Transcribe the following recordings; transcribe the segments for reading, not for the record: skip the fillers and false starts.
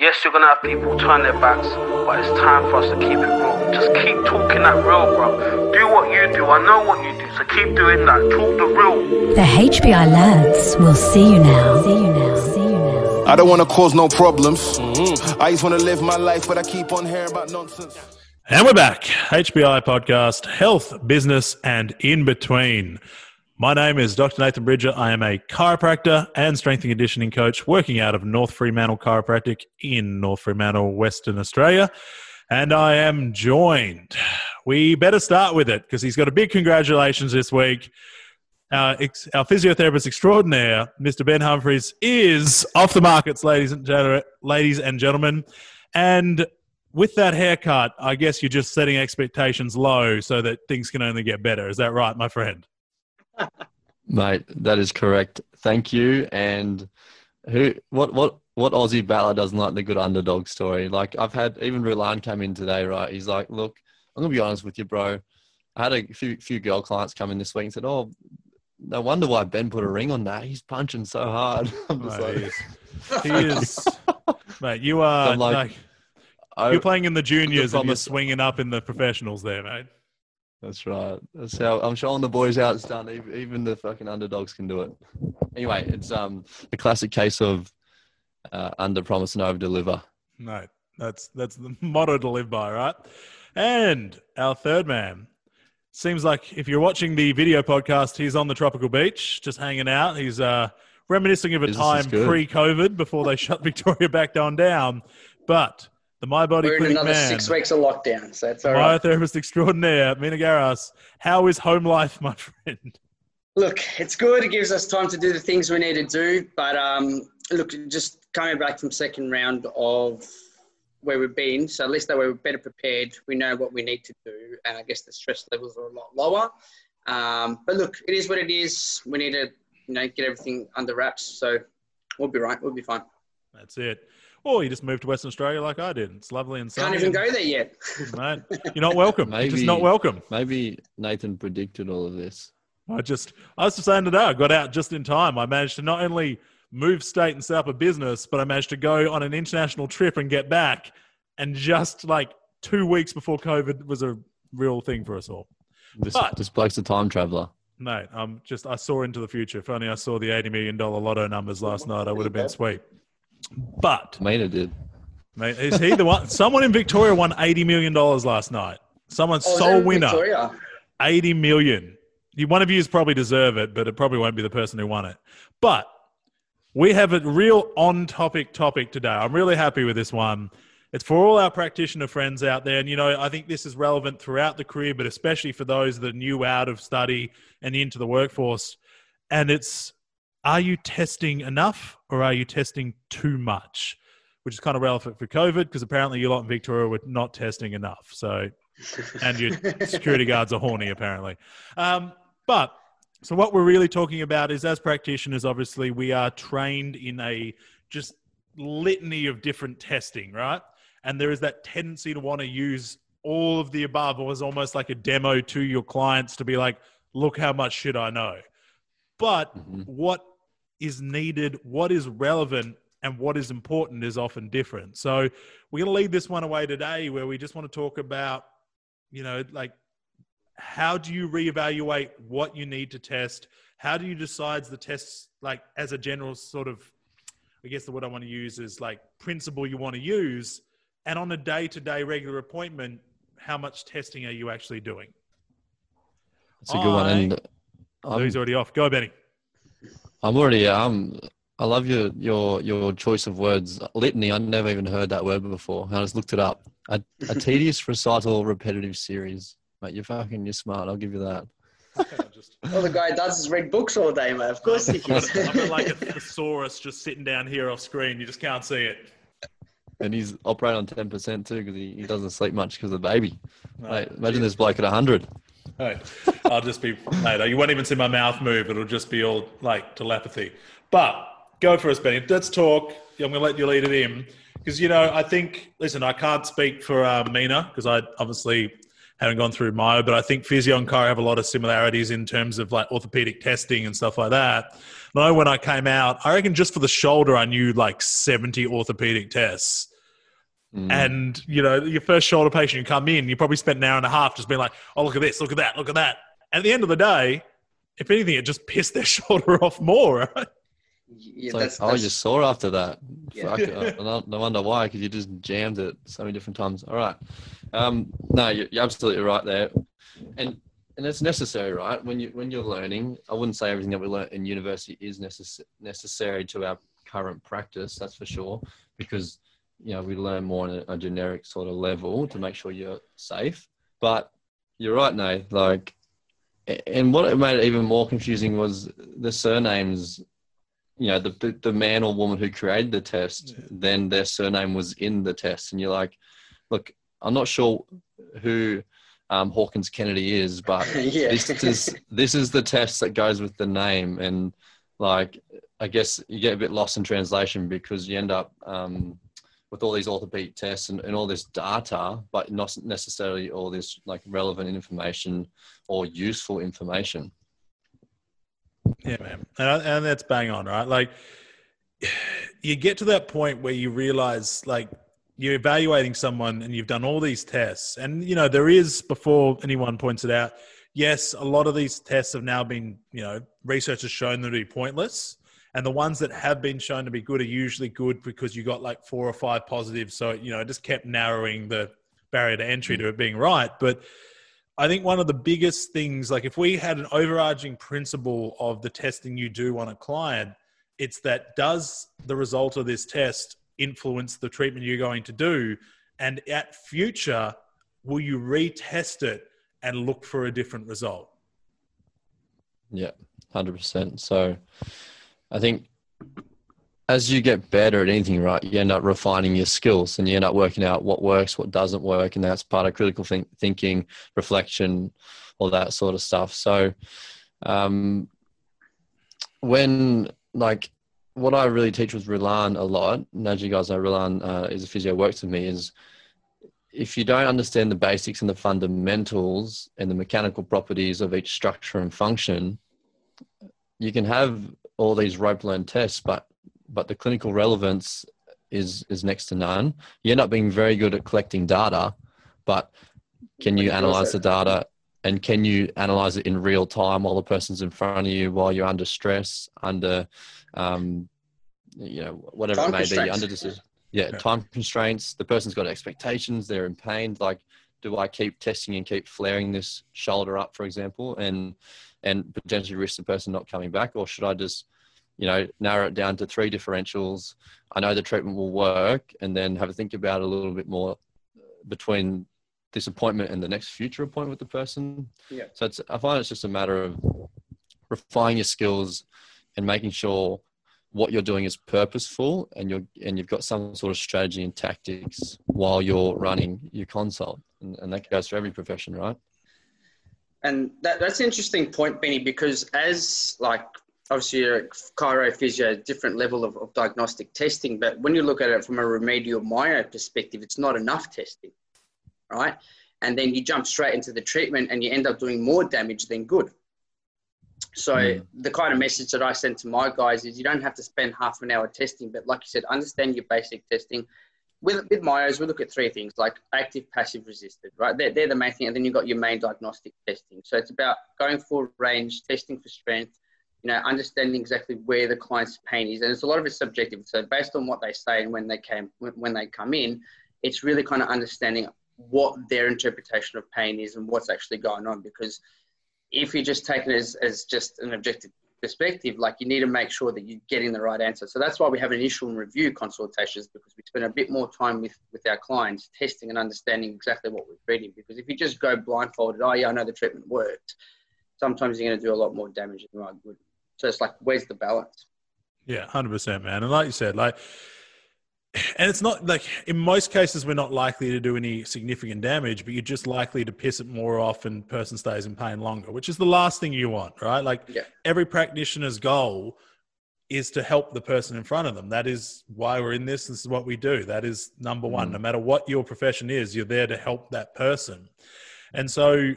Yes, you're going to have people turn their backs, but it's time for us to keep it real. Just keep talking that real, bro. Do what you do. I know what you do, so keep doing that. Talk the real. The HBI lads will see you now. See you now. See you now. I don't want to cause no problems. Mm-hmm. I just want to live my life, but I keep on hearing about nonsense. And we're back. HBI podcast, health, business, and in between. My name is Dr. Nathan Bridger. I am a chiropractor and strength and conditioning coach working out of North Fremantle Chiropractic in North Fremantle, Western Australia. And I am joined. We better start with it because he's got a big congratulations this week. Our physiotherapist extraordinaire, Mr. Ben Humphries, is off the markets, ladies and gentlemen. And with that haircut, I guess you're just setting expectations low so that things can only get better. Is that right, my friend? Mate, that is correct. Thank you. And what Aussie battler doesn't like the good underdog story? Like, I've had even Rilan come in today, right? He's like, look, I'm gonna be honest with you, bro. I had a few girl clients come in this week and said, oh, no wonder why Ben put a ring on that. He's punching so hard. I'm just he is. Mate, you are you're playing in the juniors and you're swinging up in the professionals there, mate. That's right. That's how I'm showing the boys out. It's done. Even the fucking underdogs can do it. Anyway, it's the classic case of under promise and over deliver. No, that's the motto to live by, right? And our third man seems like if you're watching the video podcast, he's on the tropical beach, just hanging out. He's reminiscing of a time pre-COVID before they shut Victoria back down. But the My Body Clinic, we're in another 6 weeks of lockdown, so it's all right. Biotherapist extraordinaire, Mina Garas. How is home life, my friend? Look, it's good. It gives us time to do the things we need to do. But, look, just coming back from second round of where we've been, so at least that way we're better prepared. We know what we need to do, and I guess the stress levels are a lot lower. But, look, it is what it is. We need to, get everything under wraps. So we'll be right. We'll be fine. That's it. Or you just moved to Western Australia like I did. It's lovely and sunny. Can't even go there yet. Mate, you're not welcome. You're just not welcome. Maybe Nathan predicted all of this. I was just saying today, I got out just in time. I managed to not only move state and set up a business, but I managed to go on an international trip and get back. And just 2 weeks before COVID was a real thing for us all. This bloke's a time traveller. Mate, I saw into the future. If only I saw the $80 million lotto numbers last night, I would have been sweet. But Mina did. Mate, is he the one? Someone in Victoria won $80 million last night. Someone's sole winner. Victoria? $80 million. One of you probably deserve it, but it probably won't be the person who won it. But we have a real on-topic topic today. I'm really happy with this one. It's for all our practitioner friends out there. And, I think this is relevant throughout the career, but especially for those that are new out of study and into the workforce. And it's, are you testing enough or are you testing too much? Which is kind of relevant for COVID because apparently you lot in Victoria were not testing enough. So, and your security guards are horny apparently. So what we're really talking about is as practitioners, obviously we are trained in a just litany of different testing, right? And there is that tendency to want to use all of the above or is almost like a demo to your clients to be like, look how much shit I know. But what is needed, what is relevant, and what is important is often different. So we're going to leave this one away today where we just want to talk about, how do you reevaluate what you need to test? How do you decide the tests, as a general sort of, I guess the word I want to use is principle you want to use. And on a day-to-day regular appointment, how much testing are you actually doing? That's a good one. He's already off. Go, Benny. I'm already. I love your choice of words. Litany. I never even heard that word before. I just looked it up. A tedious recital, repetitive series. Mate, you're smart. I'll give you that. All the guy does is read books all day, mate. Of course he can. I'm like a thesaurus just sitting down here off screen. You just can't see it. And he's operating on 10% too because he doesn't sleep much because of the baby. No, mate, imagine this bloke at 100. Right. I'll just be, mate, you won't even see my mouth move. It'll just be all telepathy. But go for it, Benny. Let's talk. I'm going to let you lead it in. Because, I can't speak for Mina because I obviously haven't gone through Myo, but I think physio and chiro have a lot of similarities in terms of orthopedic testing and stuff like that. know when I came out, I reckon just for the shoulder, I knew like 70 orthopedic tests. Mm. And, you know, your first shoulder patient, you come in, you probably spent an hour and a half just being like, oh, look at this, look at that, look at that. At the end of the day, if anything, it just pissed their shoulder off more, right? Yeah, like, that's... I was just sore after that. Yeah. No wonder why, because you just jammed it so many different times. All right. No, you're absolutely right there. And it's necessary, right? When you're learning, I wouldn't say everything that we learn in university is necessary to our current practice, that's for sure, because, you know, we learn more on a generic sort of level to make sure you're safe. But you're right, Nate, like, and what made it even more confusing was the surnames. You know, the man or woman who created the test, yeah, then their surname was in the test. And you're like, look, I'm not sure who Hawkins Kennedy is, but yeah, this is the test that goes with the name. And like, I guess you get a bit lost in translation because you end up with all these orthopedic tests and all this data, but not necessarily all this like relevant information or useful information. Yeah, man. And that's bang on, right? Like, you get to that point where you realize, like, you're evaluating someone and you've done all these tests. And, you know, there is, before anyone points it out, yes, a lot of these tests have now been, you know, research has shown them to be pointless. And the ones that have been shown to be good are usually good because you got like 4 or 5 positives. So, you know, it just kept narrowing the barrier to entry to it being right. But I think one of the biggest things, like if we had an overarching principle of the testing you do on a client, it's that does the result of this test influence the treatment you're going to do? And at future, will you retest it and look for a different result? Yeah, 100%. So I think as you get better at anything, right, you end up refining your skills and you end up working out what works, what doesn't work. And that's part of critical thinking, reflection, all that sort of stuff. So when, like, what I really teach with Rilan a lot, and as you guys know, Rilan is a physio, works with me, is if you don't understand the basics and the fundamentals and the mechanical properties of each structure and function, you can have all these rope-learned tests, but the clinical relevance is next to none. You end up being very good at collecting data, but can you analyze the data and can you analyze it in real time while the person's in front of you, while you're under stress, under, you know, whatever it may be, under decision. Yeah, time constraints. The person's got expectations. They're in pain. Like, do I keep testing and keep flaring this shoulder up, for example, and potentially risk the person not coming back? Or should I just, you know, narrow it down to 3 differentials. I know the treatment will work, and then have a think about it a little bit more between this appointment and the next future appointment with the person. Yeah. So I find it's just a matter of refining your skills and making sure what you're doing is purposeful and you've got some sort of strategy and tactics while you're running your consult. And that goes for every profession, right? And that's an interesting point, Benny, because as like, obviously, you're a chiro physio, different level of diagnostic testing. But when you look at it from a remedial myo perspective, it's not enough testing, right? And then you jump straight into the treatment and you end up doing more damage than good. So the kind of message that I send to my guys is you don't have to spend half an hour testing. But like you said, understand your basic testing. With myos, we look at 3 things, like active, passive, resisted, right? They're the main thing. And then you've got your main diagnostic testing. So it's about going for range, testing for strength, you know, understanding exactly where the client's pain is. And it's a lot of it's subjective. So based on what they say and when they come in, it's really kind of understanding what their interpretation of pain is and what's actually going on. Because if you just take it as just an objective perspective, like you need to make sure that you're getting the right answer. So that's why we have initial and review consultations, because we spend a bit more time with our clients testing and understanding exactly what we're treating. Because if you just go blindfolded, oh yeah, I know the treatment worked, sometimes you're going to do a lot more damage than I would. So it's like, where's the balance? Yeah, 100%, man. And like you said, like, and it's not like in most cases we're not likely to do any significant damage, but you're just likely to piss it more off and person stays in pain longer, which is the last thing you want, right? Like every practitioner's goal is to help the person in front of them. That is why we're in this. This is what we do. That is number one. No matter what your profession is, you're there to help that person. And so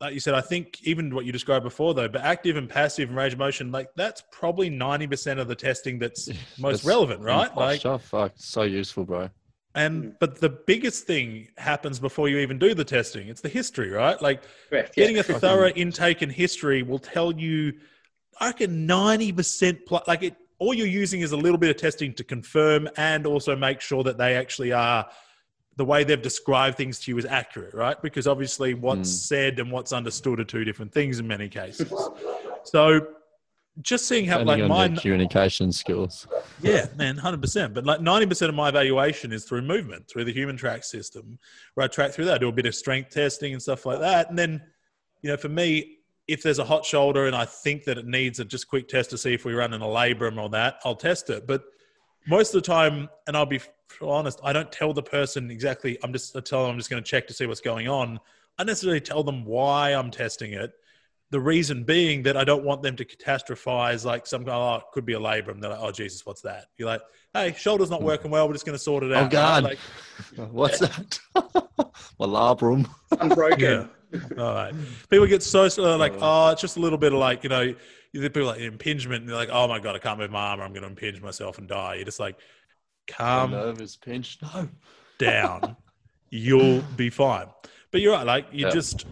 like you said, I think even what you described before though, but active and passive and range of motion, like that's probably 90% of the testing that's most relevant, right? Like, fuck, so useful, bro. And, but the biggest thing happens before you even do the testing. It's the history, right? Like getting a thorough intake and history will tell you, I reckon 90% plus, like it, all you're using is a little bit of testing to confirm and also make sure that they actually are, the way they've described things to you is accurate, right? Because obviously what's said and what's understood are two different things in many cases. So just seeing how like my communication skills. Yeah, man, 100%. But like 90% of my evaluation is through movement, through the human track system, where I track through that, I do a bit of strength testing and stuff like that. And then, you know, for me, if there's a hot shoulder and I think that it needs a just quick test to see if we run in a labrum or that, I'll test it. But most of the time, and I'll be honest, I don't tell the person exactly. I tell them I'm just going to check to see what's going on. I necessarily tell them why I'm testing it. The reason being that I don't want them to catastrophize, like some guy, oh, it could be a labrum. They're like, oh, Jesus, what's that? You're like, hey, shoulder's not working well. We're just going to sort it out. Oh, God. Right? Like, what's that? My labrum. Unbroken. Yeah. All right. People get so like, oh, it's just a little bit of like, you know, people like impingement and they're like, oh my God, I can't move my arm. I'm going to impinge myself and die. You're just like, calm down. You'll be fine. But you're right. Like you just,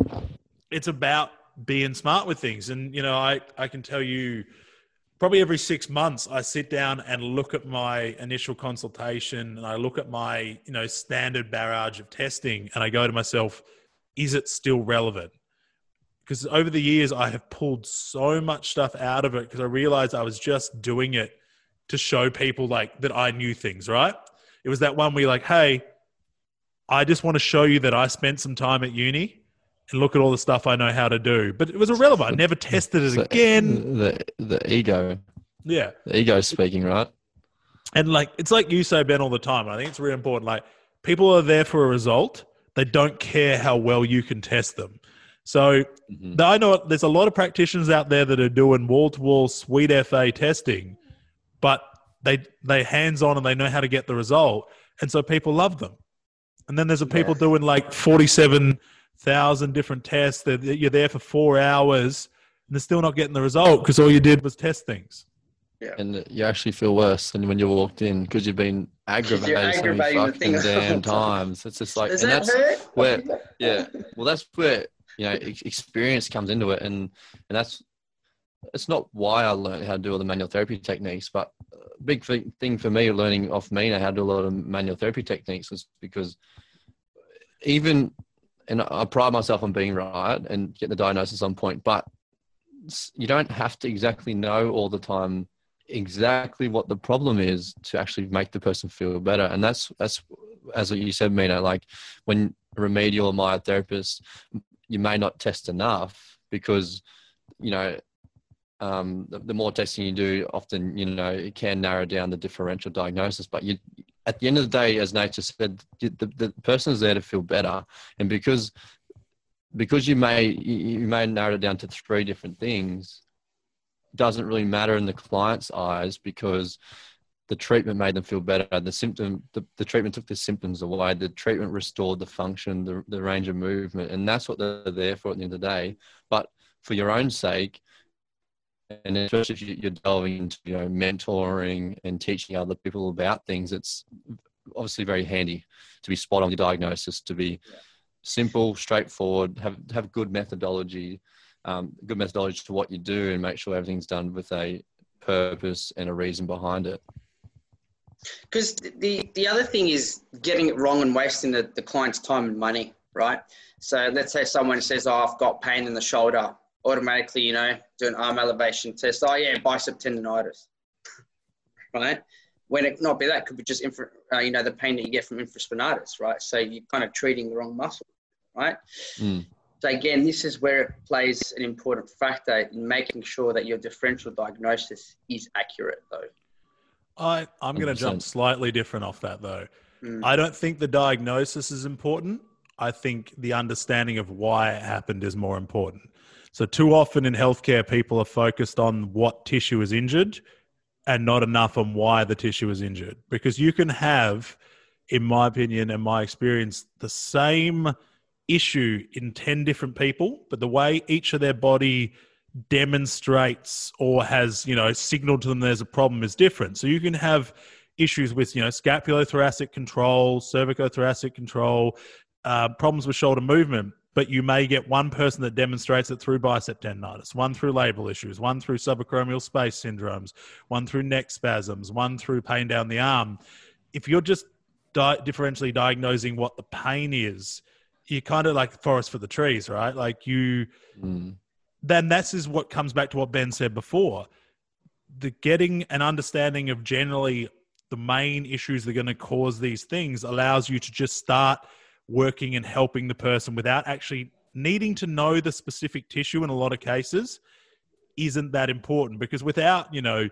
it's about being smart with things. And, you know, I can tell you probably every 6 months I sit down and look at my initial consultation and I look at my, you know, standard barrage of testing and I go to myself, is it still relevant? Because over the years, I have pulled so much stuff out of it because I realized I was just doing it to show people like that I knew things, right? It was that one where you're like, hey, I just want to show you that I spent some time at uni and look at all the stuff I know how to do. But it was irrelevant. I never tested it again. The ego. Yeah. The ego speaking, right? And like, it's like you say, Ben, all the time. I think it's really important. Like people are there for a result. They don't care how well you can test them. So I know there's a lot of practitioners out there that are doing wall-to-wall sweet FA testing, but they hands-on and they know how to get the result. And so people love them. And then there's the people doing like 47,000 different tests. You're there for 4 hours and they're still not getting the result because all you did was test things. Yeah. And you actually feel worse than when you walked in because you've been aggravating so many fucking damn times. It's just like, that's where, you know, experience comes into it. And that's, it's not why I learned how to do all the manual therapy techniques, but a big thing for me learning off Mina how to do a lot of manual therapy techniques was because and I pride myself on being right and getting the diagnosis on point, but you don't have to exactly know all the time exactly what the problem is to actually make the person feel better. And that's as what you said, Mina, like when remedial or myotherapist, you may not test enough because, you know, the more testing you do, often, you know, it can narrow down the differential diagnosis. But you, at the end of the day, as Nate just said, the person is there to feel better. And because you may narrow it down to 3 different things, doesn't really matter in the client's eyes because the treatment made them feel better. The treatment took the symptoms away. The treatment restored the function, the range of movement, and that's what they're there for at the end of the day. But for your own sake, and especially if you're delving into, you know, mentoring and teaching other people about things, it's obviously very handy to be spot on your diagnosis, to be simple, straightforward, have good methodology. Good methodology to what you do and make sure everything's done with a purpose and a reason behind it. Because the other thing is getting it wrong and wasting the client's time and money, right? So let's say someone says, oh, I've got pain in the shoulder. Automatically, you know, do an arm elevation test. Oh, yeah, bicep tendonitis, right? When it not be that, it could be just, you know, the pain that you get from infraspinatus, right? So you're kind of treating the wrong muscle, right? Mm. So again, this is where it plays an important factor in making sure that your differential diagnosis is accurate, though. I'm going to jump slightly different off that, though. Mm. I don't think the diagnosis is important. I think the understanding of why it happened is more important. So too often in healthcare, people are focused on what tissue is injured and not enough on why the tissue is injured. Because you can have, in my opinion and my experience, the same issue in 10 different people, but the way each of their body demonstrates or has, you know, signaled to them there's a problem is different. So you can have issues with, you know, scapulothoracic control, cervicothoracic control, problems with shoulder movement, but you may get one person that demonstrates it through bicep tendinitis, one through labral issues, one through subacromial space syndromes, one through neck spasms, one through pain down the arm. If you're just differentially diagnosing what the pain is, you're kind of like forest for the trees, right? Like you, then this is what comes back to what Ben said before. The getting an understanding of generally the main issues that are going to cause these things allows you to just start working and helping the person without actually needing to know the specific tissue. In a lot of cases isn't that important, because without, you know,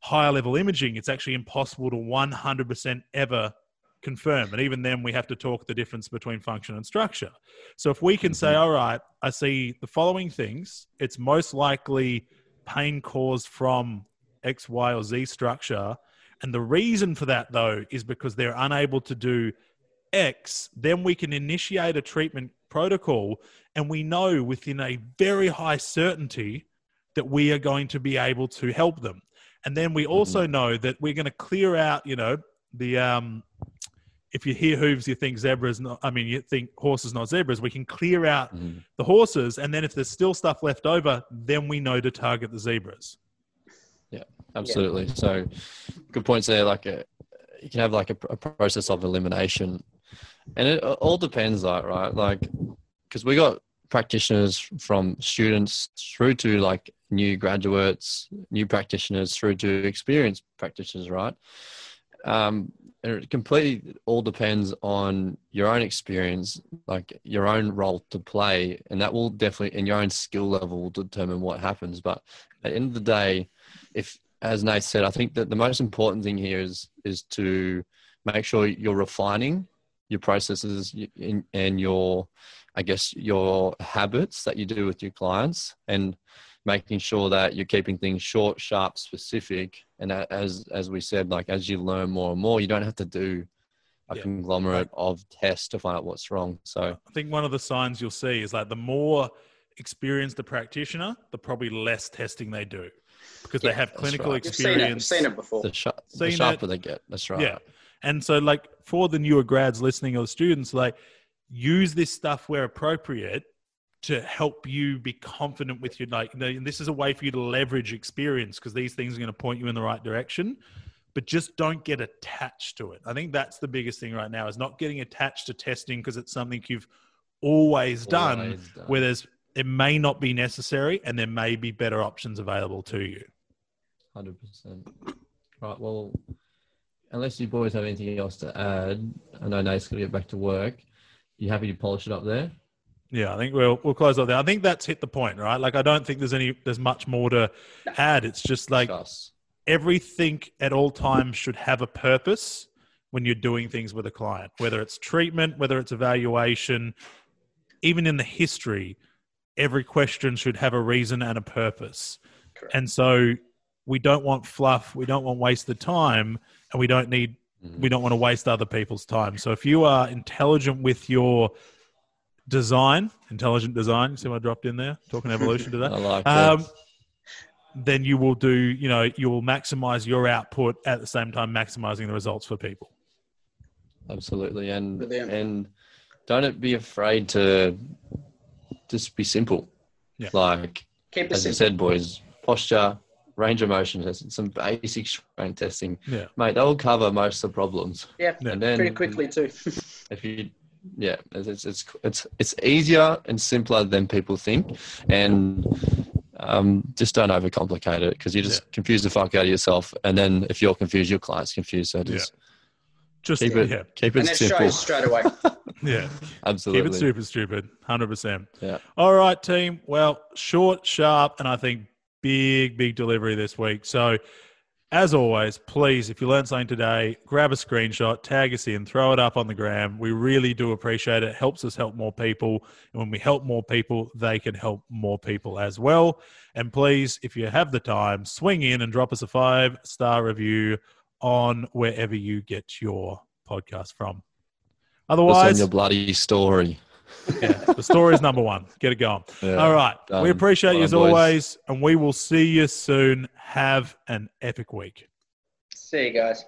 higher level imaging, it's actually impossible to 100% ever confirm. And even then we have to talk the difference between function and structure. So if we can say, all right, I see the following things, it's most likely pain caused from X, Y, or Z structure. And the reason for that though, is because they're unable to do X, then we can initiate a treatment protocol, and we know within a very high certainty that we are going to be able to help them. And then we also know that we're going to clear out, you know, the if you hear hooves, you think zebras, not, I mean, you think horses, not zebras. We can clear out the horses, and then if there's still stuff left over, then we know to target the zebras. Yeah, absolutely. Yeah. So good points there. Like a, you can have like a process of elimination. And it all depends, like, right? Like, because we got practitioners from students through to like new graduates, new practitioners through to experienced practitioners, right? And it completely all depends on your own experience, like your own role to play, and that will definitely, in your own skill level, determine what happens. But at the end of the day, if, as Nate said, I think that the most important thing here is to make sure you're refining your processes and your, I guess, your habits that you do with your clients, and making sure that you're keeping things short, sharp, specific. And as we said, like as you learn more and more, you don't have to do a conglomerate of tests to find out what's wrong. So I think one of the signs you'll see is like the more experienced the practitioner, the probably less testing they do, because they have clinical experience. You've seen it before. The sharper they get. That's right. Yeah. And so like for the newer grads listening or the students, like use this stuff where appropriate to help you be confident with your, like, and this is a way for you to leverage experience, because these things are going to point you in the right direction, but just don't get attached to it. I think that's the biggest thing right now, is not getting attached to testing because it's something you've always done, where it may not be necessary and there may be better options available to you. 100%. Right. Well, unless you boys have anything else to add, I know Nate's going to get back to work. You happy to polish it up there? Yeah, I think we'll close up there. I think that's hit the point, right? Like, I don't think there's much more to add. It's just like everything at all times should have a purpose when you're doing things with a client, whether it's treatment, whether it's evaluation, even in the history, every question should have a reason and a purpose. Correct. And so we don't want fluff. We don't want wasted time. And we don't want to waste other people's time. So if you are intelligent with your design, you see what I dropped in there? Talking evolution to that. I like that. Then you will do, you know, you will maximize your output at the same time, maximizing the results for people. Absolutely. And don't be afraid to just be simple. Yeah. Like, as I said, boys, posture, range of motion testing, some basic strength testing. Yeah. Mate, they'll cover most of the problems. Yeah, and then pretty quickly too. If you, yeah, it's easier and simpler than people think, and just don't overcomplicate it, because you just confuse the fuck out of yourself, and then if you're confused, your client's confused. So just keep it and simple. And it shows straight away. Yeah, absolutely. Keep it super stupid, 100%. Yeah. All right, team. Well, short, sharp, and I think big delivery this week. So as always, please, if you learned something today, grab a screenshot, tag us in, throw it up on the gram. We really do appreciate it. It helps us help more people. And when we help more people, they can help more people as well. And please, if you have the time, swing in and drop us a 5-star review on wherever you get your podcast from. Otherwise, it's on your bloody story. Yeah, the story's number one. Get it going. Yeah, all right. We appreciate you as always, and we will see you soon. Have an epic week. See you guys.